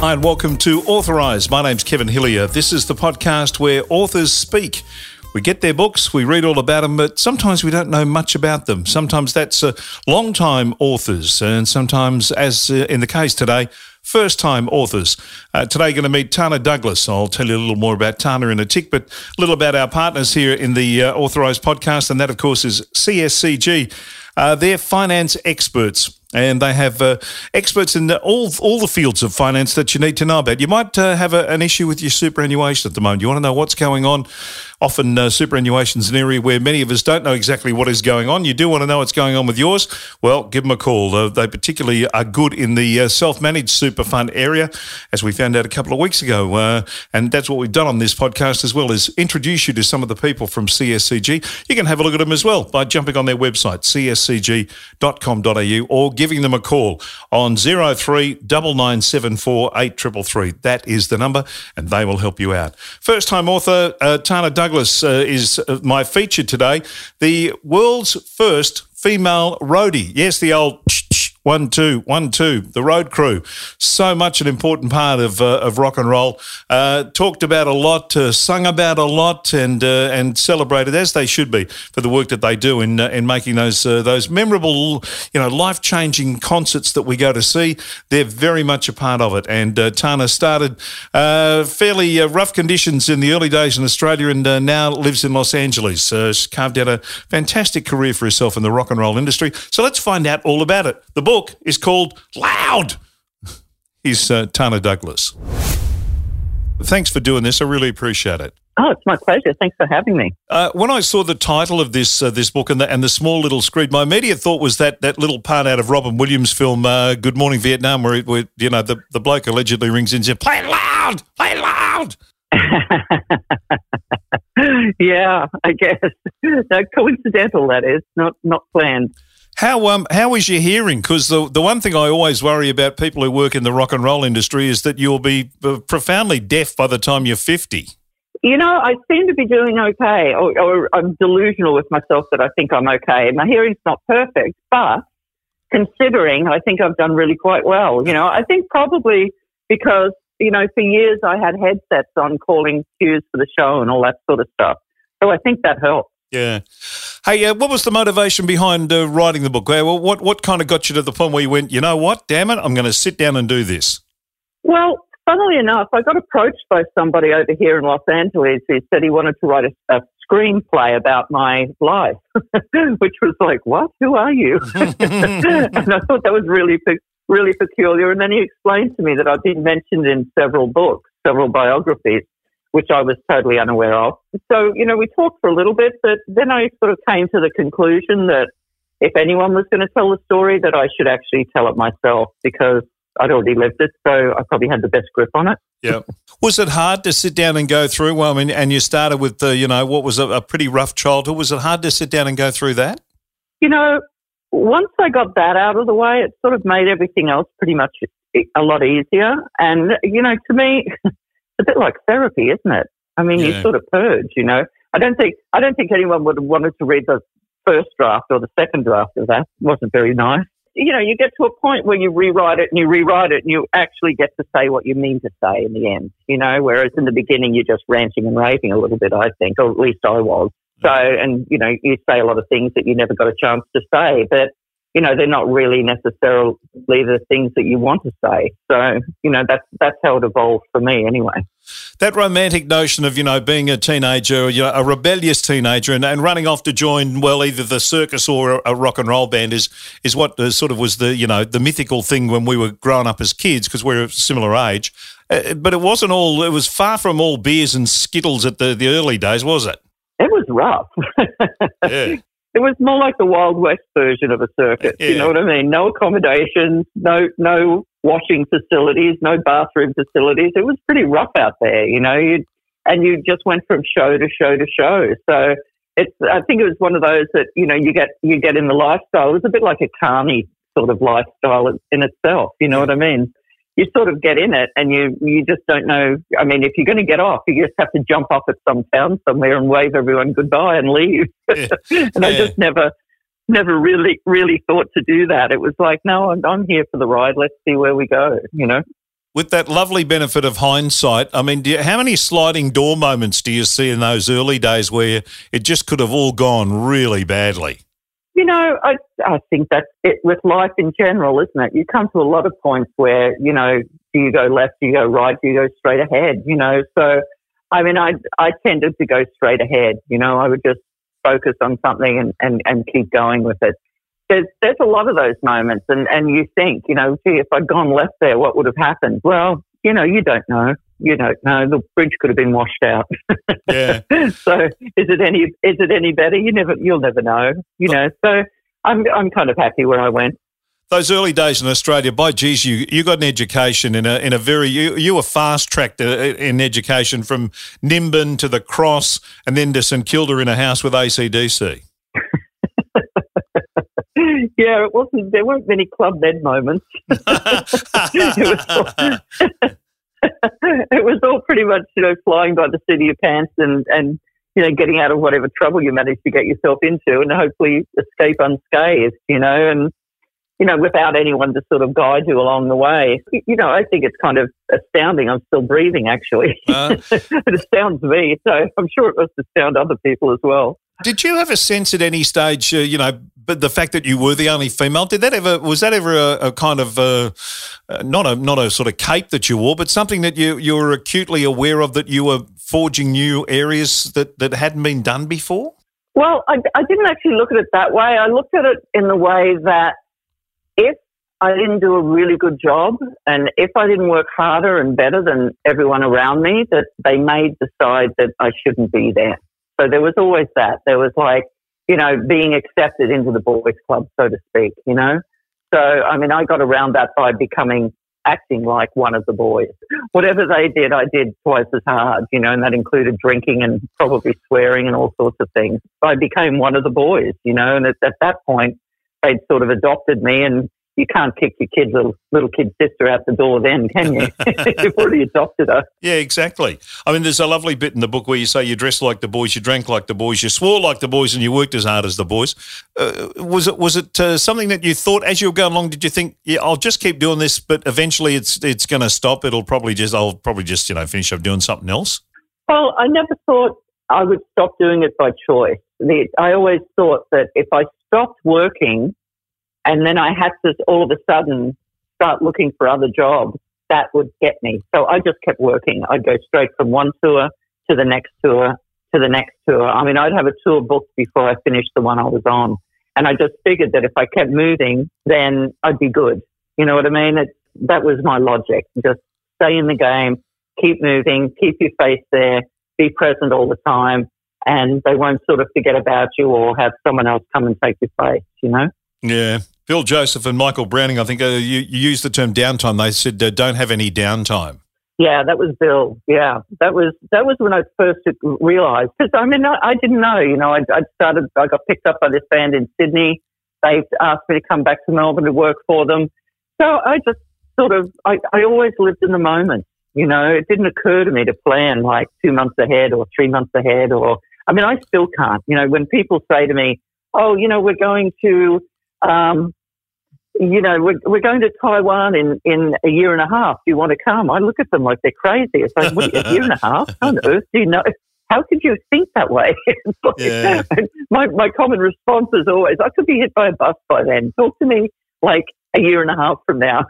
Hi and welcome to Authorised. My name's Kevin Hillier. This is the podcast where authors speak. We get their books, we read all about them, but sometimes we don't know much about them. Sometimes that's long-time authors, and sometimes, as in the case today, first-time authors. Today we're going to meet Tana Douglas. I'll tell you a little more about Tana in a tick, but a little about our partners here in the Authorised podcast, and that, of course, is CSCG. They're finance experts. And they have experts in all the fields of finance that you need to know about. You might have an issue with your superannuation at the moment. You want to know what's going on. Often superannuation is an area where many of us don't know exactly what is going on. You do want to know what's going on with yours? Well, give them a call. They particularly are good in the self-managed super fund area, as we found out a couple of weeks ago. And that's what we've done on this podcast as well, is introduce you to some of the people from CSCG. You can have a look at them as well by jumping on their website, cscg.com.au, or giving them a call on 03 9974 8333. That is the number, and they will help you out. First-time author Tana Douglas is my feature today, the world's first female roadie. Yes, the old 1-2, 1-2, the road crew. So much an important part of rock and roll. Talked about a lot, sung about a lot, and celebrated as they should be for the work that they do in making those memorable, life changing concerts that we go to see. They're very much a part of it. And Tana started fairly rough conditions in the early days in Australia, and now lives in Los Angeles. She's carved out a fantastic career for herself in the rock and roll industry. So let's find out all about it. The book is called Loud. Here's Tana Douglas. Thanks for doing this. I really appreciate it. Oh, it's my pleasure. Thanks for having me. When I saw the title of this this book and the small little screen, my immediate thought was that little part out of Robin Williams' film Good Morning Vietnam, where the bloke allegedly rings in and says, "Play it loud, play it loud." Yeah, I guess. No, coincidental, that is, not planned. How is your hearing? Because the one thing I always worry about people who work in the rock and roll industry is that you'll be profoundly deaf by the time you're 50. I seem to be doing okay, or I'm delusional with myself that I think I'm okay. My hearing's not perfect, but considering, I think I've done really quite well. I think probably because, for years I had headsets on calling cues for the show and all that sort of stuff. So I think that helped. Yeah. Hey, what was the motivation behind writing the book? What kind of got you to the point where you went, you know what, damn it, I'm going to sit down and do this? Well, funnily enough, I got approached by somebody over here in Los Angeles who said he wanted to write a screenplay about my life, which was like, what? Who are you? And I thought that was really, really peculiar. And then he explained to me that I'd been mentioned in several books, several biographies, which I was totally unaware of. So, we talked for a little bit, but then I sort of came to the conclusion that if anyone was going to tell the story, that I should actually tell it myself, because I'd already lived it, so I probably had the best grip on it. Yeah. Was it hard to sit down and go through? Well, I mean, and you started with, what was a pretty rough childhood. Was it hard to sit down and go through that? Once I got that out of the way, it sort of made everything else pretty much a lot easier. And, to me... a bit like therapy, isn't it? I mean, You sort of purge, I don't think anyone would have wanted to read the first draft or the second draft of that. It wasn't very nice. You get to a point where you rewrite it and you actually get to say what you mean to say in the end, whereas in the beginning you're just ranting and raving a little bit, I think, or at least I was. So, and, you say a lot of things that you never got a chance to say, but, they're not really necessarily the things that you want to say. So, that's how it evolved for me anyway. That romantic notion of, being a teenager, a rebellious teenager and running off to join, well, either the circus or a rock and roll band is what sort of was the, the mythical thing when we were growing up as kids, because we're a similar age. But it wasn't all, it was far from all beers and Skittles at the early days, was it? It was rough. Yeah. It was more like the Wild West version of a circus, You know what I mean? No accommodations, no washing facilities, no bathroom facilities. It was pretty rough out there, and you just went from show to show to show. So I think it was one of those that, you get in the lifestyle. It was a bit like a carny sort of lifestyle in itself, you know what I mean? You sort of get in it and you just don't know. I mean, if you're going to get off, you just have to jump off at some town somewhere and wave everyone goodbye and leave. Yeah. I just never really thought to do that. It was like, no, I'm here for the ride. Let's see where we go, With that lovely benefit of hindsight, I mean, how many sliding door moments do you see in those early days where it just could have all gone really badly? You know, I think that's it with life in general, isn't it? You come to a lot of points where, you know, do you go left, do you go right, do you go straight ahead, you know? So, I mean, I tended to go straight ahead, you know. I would just focus on something and keep going with it. There's a lot of those moments and you think, you know, gee, if I'd gone left there, what would have happened? Well, you know, you don't know. You don't know. The bridge could have been washed out. Yeah. So is it any better? You'll never know. You know. So I'm kind of happy where I went. Those early days in Australia, by geez, you got an education in a very you were fast tracked in education from Nimbin to the Cross and then to St Kilda in a house with AC/DC. Yeah, it wasn't. There weren't many club med moments. It was all pretty much, you know, flying by the seat of your pants and you know, getting out of whatever trouble you managed to get yourself into and hopefully escape unscathed, you know, and, you know, without anyone to sort of guide you along the way. You know, I think it's kind of astounding. I'm still breathing, actually. It astounds me, so I'm sure it must astound other people as well. Did you have a sense at any stage, you know, but the fact that you were the only female, was that ever a kind of, not a sort of cape that you wore, but something that you were acutely aware of, that you were forging new areas that hadn't been done before? Well, I didn't actually look at it that way. I looked at it in the way that if I didn't do a really good job and if I didn't work harder and better than everyone around me, that they may decide that I shouldn't be there. So there was always that. There was like, you know, being accepted into the boys' club, so to speak, you know. So, I mean, I got around that by acting like one of the boys. Whatever they did, I did twice as hard, you know, and that included drinking and probably swearing and all sorts of things. I became one of the boys, you know, and at that point, they'd sort of adopted me, and you can't kick your kid's little kid sister out the door then, can you? You've already adopted her. Yeah, exactly. I mean, there's a lovely bit in the book where you say you dressed like the boys, you drank like the boys, you swore like the boys, and you worked as hard as the boys. Was it something that you thought as you were going along? Did you think, yeah, I'll just keep doing this, but eventually it's going to stop? I'll probably just you know, finish up doing something else. Well, I never thought I would stop doing it by choice. I always thought that if I stopped working, and then I had to all of a sudden start looking for other jobs, that would get me. So I just kept working. I'd go straight from one tour to the next tour to the next tour. I mean, I'd have a tour booked before I finished the one I was on. And I just figured that if I kept moving, then I'd be good. You know what I mean? That was my logic. Just stay in the game, keep moving, keep your face there, be present all the time, and they won't sort of forget about you or have someone else come and take your place, you know? Yeah. Bill Joseph and Michael Browning, I think you used the term downtime. They said don't have any downtime. Yeah, that was Bill. Yeah, that was when I first realised. Because, I mean, I didn't know. You know, I got picked up by this band in Sydney. They asked me to come back to Melbourne to work for them. So I just sort of – I always lived in the moment, you know. It didn't occur to me to plan like 2 months ahead or 3 months ahead or – I mean, I still can't. You know, when people say to me, oh, you know, we're going to you know, we're going to Taiwan in a year and a half. Do you want to come? I look at them like they're crazy. It's like, what, a year and a half? How on earth do you know? How could you think that way? Like, yeah. My common response is always, I could be hit by a bus by then. Talk to me like a year and a half from now.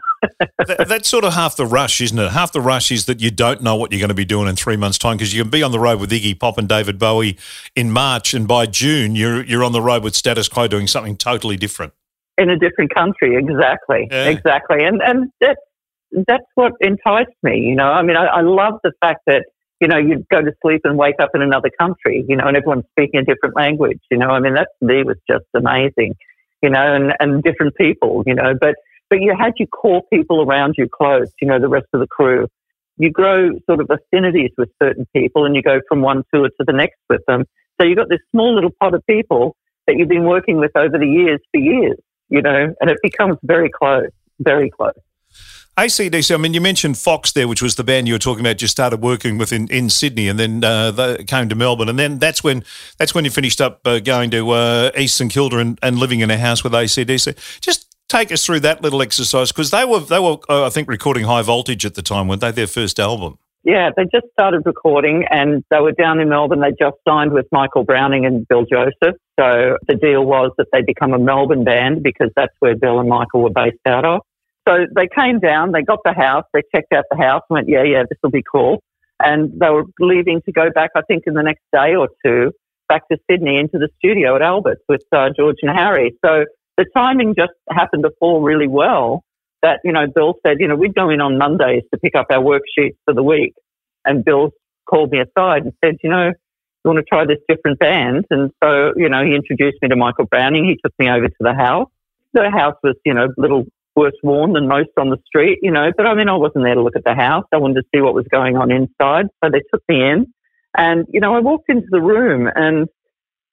That's sort of half the rush, isn't it? Half the rush is that you don't know what you're going to be doing in 3 months' time, because you can be on the road with Iggy Pop and David Bowie in March, and by June you're on the road with Status Quo doing something totally different. In a different country, exactly, yeah. Exactly. And that's what enticed me, you know. I mean, I love the fact that, you know, you'd go to sleep and wake up in another country, you know, and everyone's speaking a different language, you know. I mean, that to me was just amazing, you know, and different people, you know. But you had your core people around you close, you know, the rest of the crew. You grow sort of affinities with certain people and you go from one tour to the next with them. So you've got this small little pot of people that you've been working with over the years for years. You know, and it becomes very close, very close. AC/DC, I mean, you mentioned Fox there, which was the band you were talking about you started working with in Sydney, and then they came to Melbourne, and then that's when you finished up going to East St Kilda and living in a house with AC/DC. Just take us through that little exercise, because they were I think recording High Voltage at the time, weren't they? Their first album. Yeah, they just started recording and they were down in Melbourne. They just signed with Michael Browning and Bill Joseph. So the deal was that they'd become a Melbourne band because that's where Bill and Michael were based out of. So they came down, they got the house, they checked out the house and went, yeah, this will be cool. And they were leaving to go back, I think, in the next day or two, back to Sydney into the studio at Albert's with George and Harry. So the timing just happened to fall really well. That, you know, Bill said, you know, we'd go in on Mondays to pick up our worksheets for the week. And Bill called me aside and said, you know, you want to try this different band? And so, you know, he introduced me to Michael Browning. He took me over to the house. The house was, you know, a little worse worn than most on the street, you know. But, I mean, I wasn't there to look at the house. I wanted to see what was going on inside. So they took me in. And, you know, I walked into the room and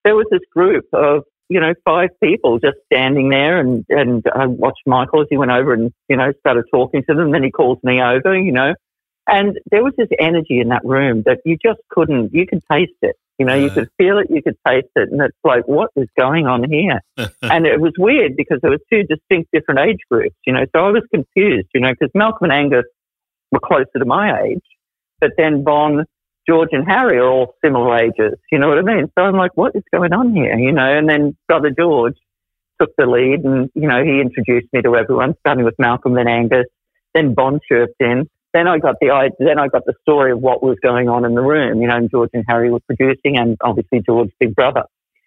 there was this group of, you know, 5 people just standing there, and I watched Michael as he went over and, you know, started talking to them. Then he calls me over, you know, and there was this energy in that room that you just couldn't, you could taste it, you know, you could feel it, you could taste it. And it's like, what is going on here? And it was weird because there was 2 distinct different age groups, you know, so I was confused, you know, because Malcolm and Angus were closer to my age, but then Bon, George and Harry are all similar ages, you know what I mean? So I'm like, what is going on here, you know? And then Brother George took the lead and, you know, he introduced me to everyone, starting with Malcolm, then Angus, then Bon chirped in. Then I got the story of what was going on in the room, you know, and George and Harry were producing and obviously George's big brother.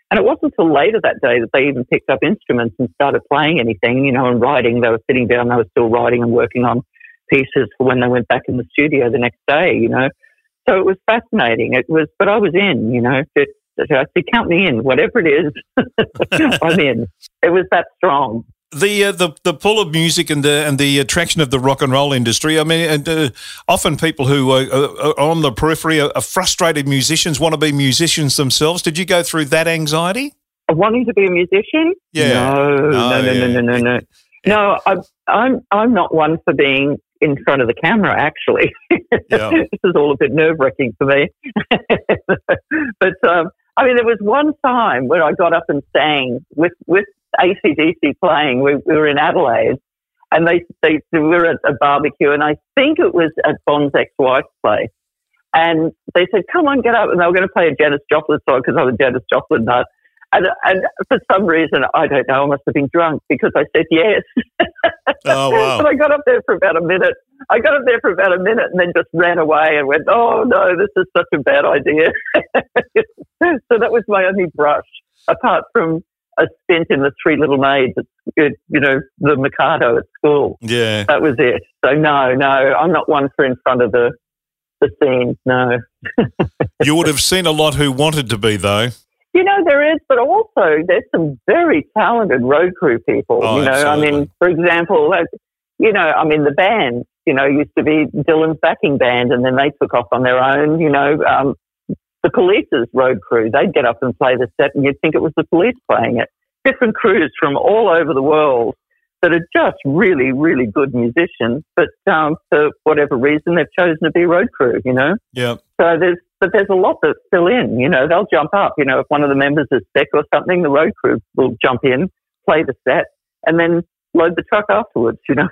And it wasn't until later that day that they even picked up instruments and started playing anything, you know, and writing. They were sitting down, they were still writing and working on pieces for when they went back in the studio the next day, you know. So it was fascinating. It was, but I was in, you know. I said, count me in, whatever it is, I'm in. It was that strong. The pull of music and the attraction of the rock and roll industry. I mean, often people who are on the periphery are frustrated musicians, want to be musicians themselves. Did you go through that anxiety? Wanting to be a musician? Yeah. No. No, I'm not one for being in front of the camera, actually. Yeah. This is all a bit nerve-wracking for me. But, I mean, there was one time where I got up and sang with AC/DC playing. We were in Adelaide, and they were at a barbecue, and I think it was at Bon's ex-wife's place. And they said, come on, get up. And they were going to play a Janis Joplin song because I'm a Janis Joplin nut. And for some reason, I don't know, I must have been drunk because I said yes. Oh, wow. But I got up there for about a minute. And then just ran away and went, oh, no, this is such a bad idea. So that was my only brush, apart from a stint in the Three Little Maids, you know, the Mikado at school. Yeah. That was it. So, no, I'm not one for in front of the scene, no. You would have seen a lot who wanted to be, though. You know, there is, but also there's some very talented road crew people, you know. Absolutely. I mean, for example, like, you know, I mean, the band, you know, used to be Dylan's backing band and then they took off on their own, you know. The Police's road crew, they'd get up and play the set and you'd think it was the Police playing it. Different crews from all over the world that are just really, really good musicians, but for whatever reason they've chosen to be road crew, you know. Yeah. So there's a lot that's still in, you know. They'll jump up, you know, if one of the members is sick or something, the road crew will jump in, play the set, and then load the truck afterwards, you know.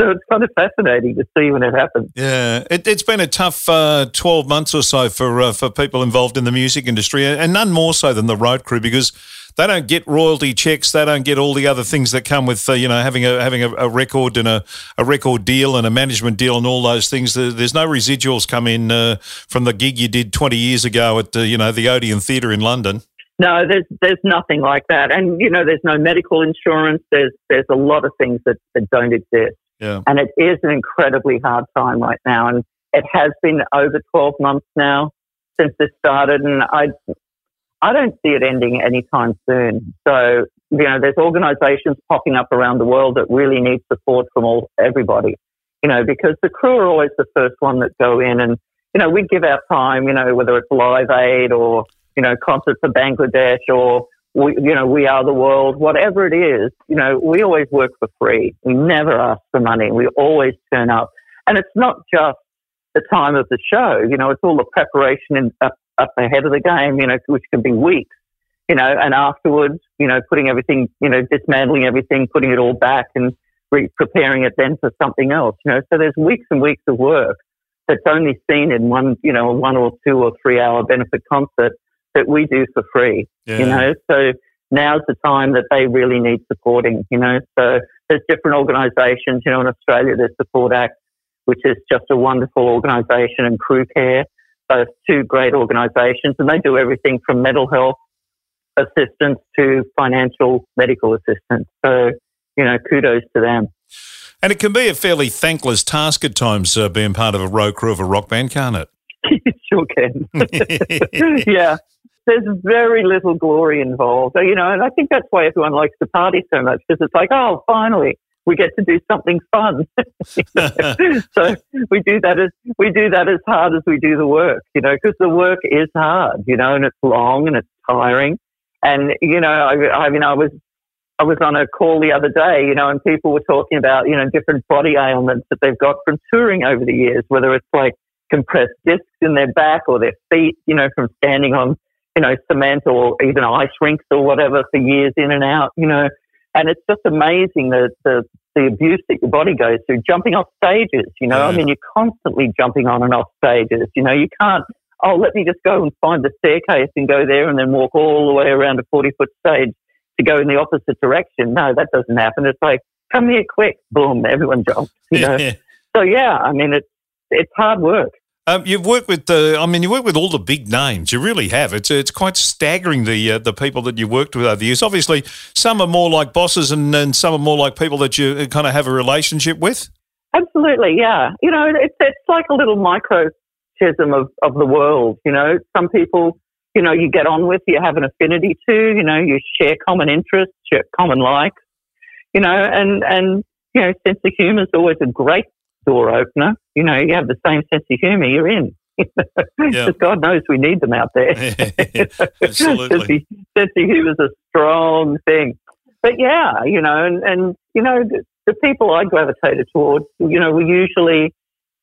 So it's kind of fascinating to see when it happens. Yeah, it's been a tough 12 months or so for people involved in the music industry, and none more so than the road crew, because they don't get royalty checks. They don't get all the other things that come with, you know, having a record and a record deal and a management deal and all those things. There's no residuals come in from the gig you did 20 years ago at, you know, the Odeon Theatre in London. No, there's nothing like that. And, you know, there's no medical insurance. There's a lot of things that don't exist. Yeah. And it is an incredibly hard time right now. And it has been over 12 months now since this started. And I don't see it ending anytime soon. So, you know, there's organisations popping up around the world that really need support from everybody, you know, because the crew are always the first one that go in and, you know, we give our time, you know, whether it's Live Aid or, you know, Concert for Bangladesh or, you know, We Are the World, whatever it is, you know, we always work for free. We never ask for money. We always turn up. And it's not just the time of the show, you know, it's all the preparation and up ahead of the game, you know, which can be weeks, you know, and afterwards, you know, putting everything, you know, dismantling everything, putting it all back and preparing it then for something else, you know. So there's weeks and weeks of work that's only seen in one, you know, 1 or 2 or 3 hour benefit concert that we do for free, you know. So now's the time that they really need supporting, you know. So there's different organisations, you know, in Australia there's Support Act, which is just a wonderful organisation, and Crew Care, both two great organisations, and they do everything from mental health assistance to financial medical assistance. So, you know, kudos to them. And it can be a fairly thankless task at times, being part of a road crew of a rock band, can't it? It sure can. Yeah. There's very little glory involved, you know, and I think that's why everyone likes to party so much, because it's like, oh, finally, we get to do something fun. So we do that as hard as we do the work, you know, because the work is hard, you know, and it's long and it's tiring. And, you know, I was on a call the other day, you know, and people were talking about, you know, different body ailments that they've got from touring over the years, whether it's like compressed discs in their back or their feet, you know, from standing on, you know, cement or even ice rinks or whatever for years in and out, you know. And it's just amazing the abuse that your body goes through, jumping off stages, you know. I mean, you're constantly jumping on and off stages, you know. You can't, oh, let me just go and find the staircase and go there and then walk all the way around a 40-foot stage to go in the opposite direction. No, that doesn't happen. It's like, come here quick, boom, everyone jumps, you know. So, yeah, I mean, it's hard work. You work with all the big names. You really have. It's quite staggering the people that you worked with over the years. Obviously, some are more like bosses, and some are more like people that you kind of have a relationship with. Absolutely, yeah. You know, it's like a little microcosm of the world. You know, some people, you know, you get on with, you have an affinity to. You know, you share common interests, share common likes. You know, and you know, sense of humour is always a great door opener. You know, you have the same sense of humour, you're in. Because God knows we need them out there. Absolutely. Sense of humour is a strong thing. But yeah, you know, and you know, the people I gravitated towards, you know, were usually,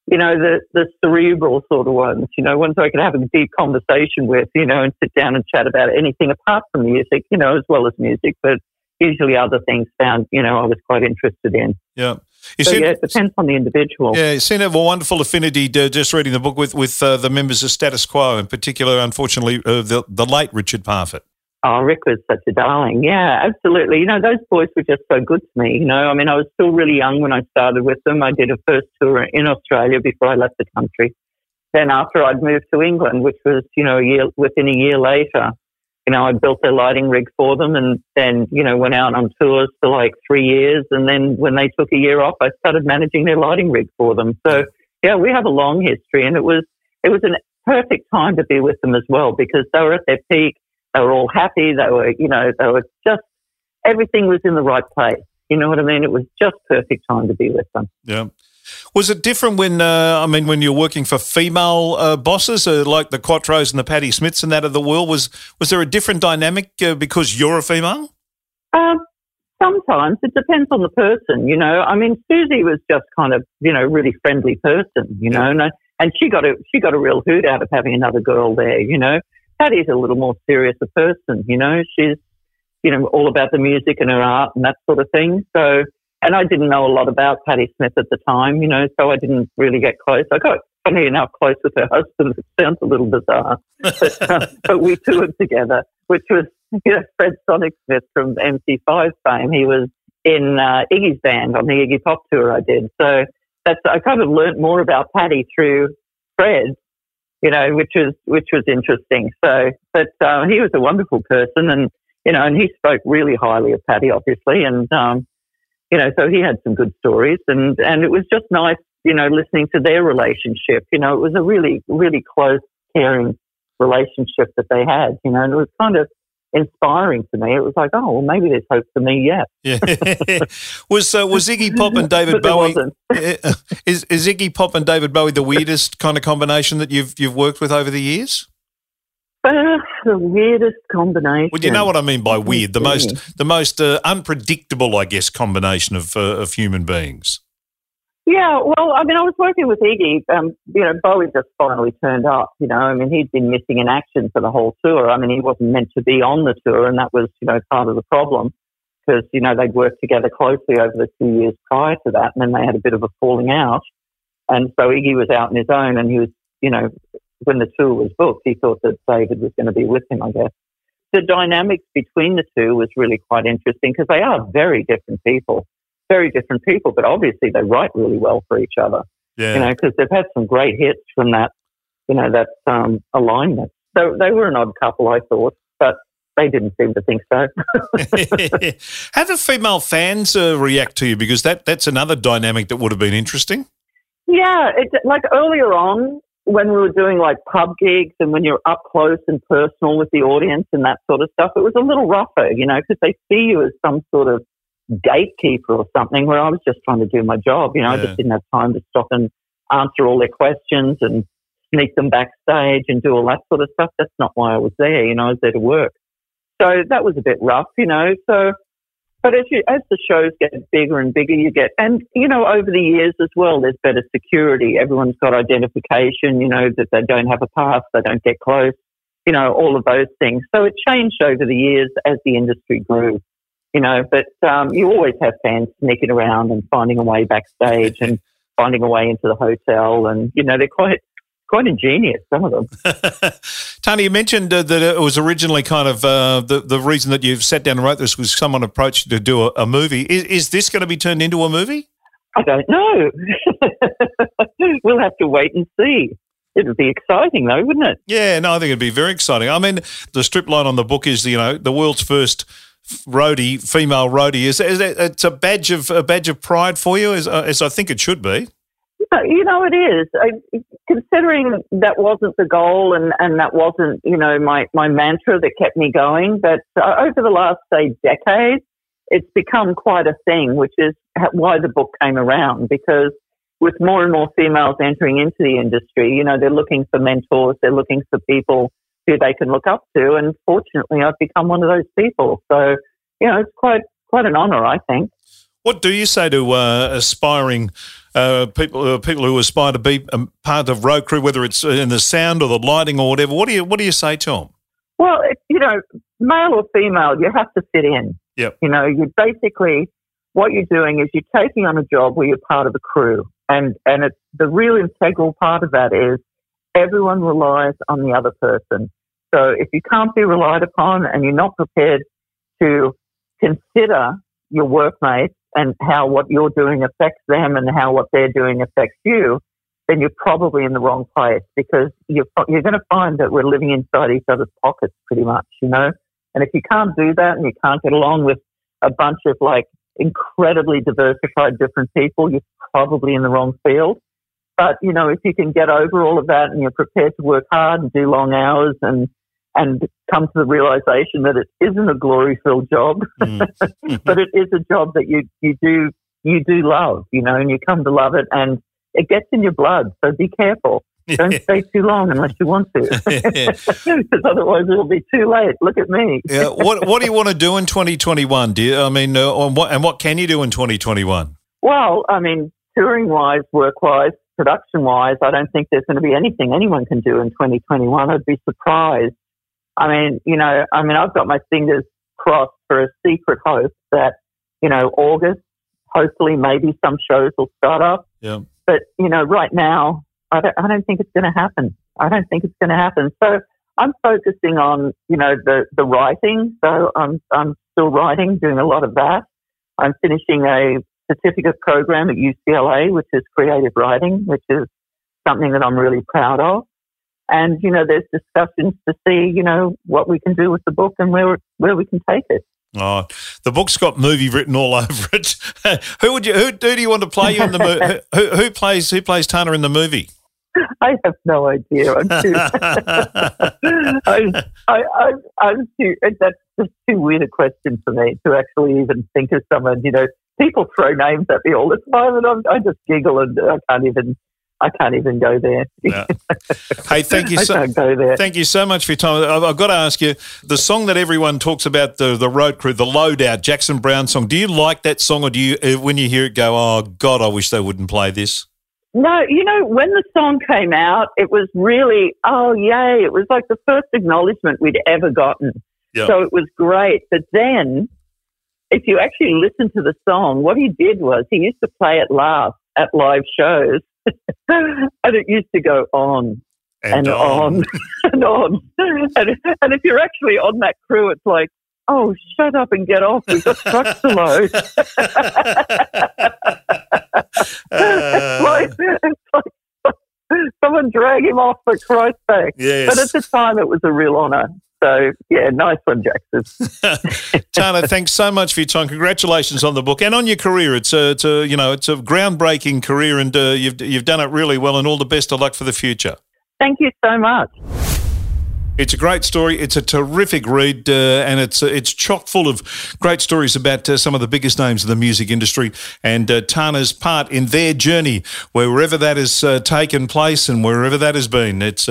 you know, the cerebral sort of ones, you know, ones I could have a deep conversation with, you know, and sit down and chat about anything apart from music, you know, as well as music, but usually other things found, you know, I was quite interested in. Yeah. It depends on the individual. Yeah, you seem to have a wonderful affinity to, just reading the book, with the members of Status Quo, in particular, unfortunately, the late Richard Parfitt. Oh, Rick was such a darling. Yeah, absolutely. You know, those boys were just so good to me. You know, I mean, I was still really young when I started with them. I did a first tour in Australia before I left the country. Then after I'd moved to England, which was, you know, within a year later, you know, I built their lighting rig for them, and then, you know, went out on tours for like 3 years. And then when they took a year off, I started managing their lighting rig for them. So, yeah, we have a long history, and it was a perfect time to be with them as well, because they were at their peak. They were all happy. They were, you know, they were just, everything was in the right place. You know what I mean? It was just perfect time to be with them. Yeah. Was it different when you're working for female bosses, like the Quattros and the Patti Smiths and that of the world? Was there a different dynamic because you're a female? Sometimes. It depends on the person, you know. I mean, Susie was just kind of, you know, really friendly person, you know, and she got a real hoot out of having another girl there, you know. Patti's a little more serious a person, you know. She's, you know, all about the music and her art and that sort of thing, so... And I didn't know a lot about Patti Smith at the time, you know, so I didn't really get close. I got, funny enough, close with her husband. It sounds a little bizarre, but we toured together, which was, you know, Fred Sonic Smith from MC5 fame. He was in Iggy's band on the Iggy Pop tour I did. So I kind of learnt more about Patti through Fred, you know, which was interesting. So, but he was a wonderful person, and, you know, and he spoke really highly of Patti, obviously, and, you know, so he had some good stories, and it was just nice, you know, listening to their relationship. You know, it was a really, really close, caring relationship that they had, you know, and it was kind of inspiring to me. It was like, oh, well, maybe there's hope for me yet. Yeah. Was Iggy Pop and David Bowie... Is Iggy Pop and David Bowie the weirdest kind of combination that you've worked with over the years? The weirdest combination. Well, you know what I mean by weird. The most unpredictable, I guess, combination of human beings. Yeah, well, I mean, I was working with Iggy. You know, Bowie just finally turned up, you know. I mean, he'd been missing in action for the whole tour. I mean, he wasn't meant to be on the tour, and that was, you know, part of the problem because, you know, they'd worked together closely over the 2 years prior to that, and then they had a bit of a falling out. And so Iggy was out on his own, and he was, you know, when the tour was booked, he thought that David was going to be with him, I guess. The dynamics between the two was really quite interesting because they are very different people, but obviously they write really well for each other, yeah. You know, because they've had some great hits from that, you know, that alignment. So they were an odd couple, I thought, but they didn't seem to think so. How do female fans react to you? Because that's another dynamic that would have been interesting. Yeah, like earlier on when we were doing like pub gigs and when you're up close and personal with the audience and that sort of stuff, it was a little rougher, you know, because they see you as some sort of gatekeeper or something, where I was just trying to do my job, you know. Yeah. I just didn't have time to stop and answer all their questions and sneak them backstage and do all that sort of stuff. That's not why I was there, you know. I was there to work, so that was a bit rough, you know. So, but as the shows get bigger and bigger, you get, and you know, over the years as well, there's better security. Everyone's got identification, you know, that they don't have a pass, they don't get close, you know, all of those things. So it changed over the years as the industry grew. You know, but you always have fans sneaking around and finding a way backstage and finding a way into the hotel, and you know they're quite ingenious, some of them. Tana, you mentioned that it was originally kind of the reason that you've sat down and wrote this was someone approached you to do a movie. Is this going to be turned into a movie? I don't know. We'll have to wait and see. It would be exciting though, wouldn't it? Yeah, no, I think it'd be very exciting. I mean, the strip line on the book is, you know, the world's first roadie, female roadie. Is that, it's a badge of pride for you, as I think it should be? You know, it is. Considering that wasn't the goal and that wasn't, you know, my mantra that kept me going, but over the last, say, decade, it's become quite a thing, which is why the book came around, because with more and more females entering into the industry, you know, they're looking for mentors, they're looking for people who they can look up to, and fortunately I've become one of those people. So, you know, it's quite an honour, I think. What do you say to aspiring people who aspire to be a part of road crew, whether it's in the sound or the lighting or whatever? What do you say to them? Well, you know, male or female, you have to fit in. Yep. You know, you basically, what you're doing is you're taking on a job where you're part of a crew, and it's the real integral part of that is everyone relies on the other person. So if you can't be relied upon and you're not prepared to consider your workmates and how what you're doing affects them and how what they're doing affects you, then you're probably in the wrong place, because you're going to find that we're living inside each other's pockets pretty much, you know. And if you can't do that and you can't get along with a bunch of like incredibly diversified different people, you're probably in the wrong field. But, you know, if you can get over all of that and you're prepared to work hard and do long hours and come to the realisation that it isn't a glory-filled job, but it is a job that you do love, you know, and you come to love it, and it gets in your blood, so be careful. Don't stay too long unless you want to, because otherwise it'll be too late. Look at me. Yeah. What do you want to do in 2021? What can you do in 2021? Well, I mean, touring-wise, work-wise, production-wise, I don't think there's going to be anything anyone can do in 2021. I'd be surprised. I mean, you know, I've got my fingers crossed for a secret hope that, you know, August, hopefully maybe some shows will start up. Yeah. But, you know, right now, I don't think it's going to happen. So I'm focusing on, you know, the writing. So I'm still writing, doing a lot of that. I'm finishing a certificate program at UCLA, which is creative writing, which is something that I'm really proud of. And, you know, there's discussions to see, you know, what we can do with the book and where we can take it. Oh, the book's got movie written all over it. Who do you want to play you in the movie? Who plays Tana in the movie? I have no idea. I'm too. I'm too. That's just too weird a question for me to actually even think of someone. You know, people throw names at me all the time, and I just giggle and I can't even I can't even go there. No. Hey, thank you. Thank you so much for your time. I've got to ask you, the song that everyone talks about, the Road Crew, the Lowdown, Jackson Browne song. Do you like that song, or do you, when you hear it, go, "Oh God, I wish they wouldn't play this"? No, you know, when the song came out, it was really, oh yay! It was like the first acknowledgement we'd ever gotten. Yep. So it was great. But then, if you actually listen to the song, what he did was he used to play it last at live shows. And it used to go on and on and on. And if you're actually on that crew, it's like, oh, shut up and get off. We've got trucks to load. It's like someone drag him off for Christ's sake. Yes. But at the time, it was a real honour. So, yeah, nice one, Jackson. Tana, thanks so much for your time. Congratulations on the book and on your career. It's a groundbreaking career, and you've done it really well, and all the best of luck for the future. Thank you so much. It's a great story. It's a terrific read, and it's chock full of great stories about some of the biggest names in the music industry, and Tana's part in their journey, wherever that has taken place and wherever that has been. It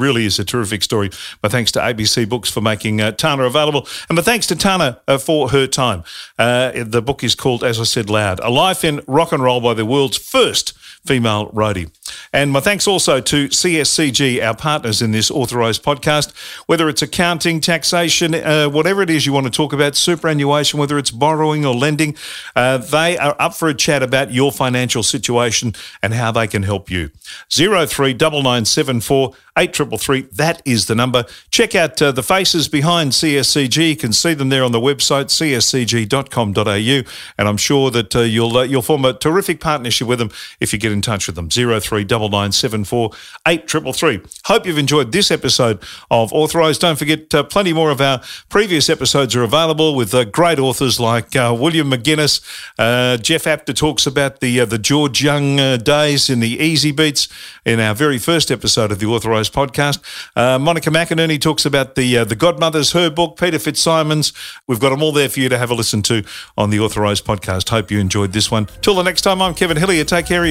really is a terrific story. My thanks to ABC Books for making Tana available, and my thanks to Tana for her time. The book is called, as I said, Loud, A Life in Rock and Roll by the World's First Female Roadie. And my thanks also to CSCG, our partners in this Authorised podcast, whether it's accounting, taxation, whatever it is you want to talk about, superannuation, whether it's borrowing or lending, they are up for a chat about your financial situation and how they can help you. 03 9974 8333, that is the number. Check out the faces behind CSCG. You can see them there on the website, cscg.com.au, and I'm sure that you'll form a terrific partnership with them if you get in touch with them. 03 9974 8333. Hope you've enjoyed this episode of Authorised. Don't forget, plenty more of our previous episodes are available with great authors like William McGuinness. Jeff Apter talks about the George Young days in the Easy Beats in our very first episode of the Authorised podcast. Monica McInerney talks about the Godmothers, her book, Peter Fitzsimons. We've got them all there for you to have a listen to on the Authorised podcast. Hope you enjoyed this one. Till the next time, I'm Kevin Hillier. Take care of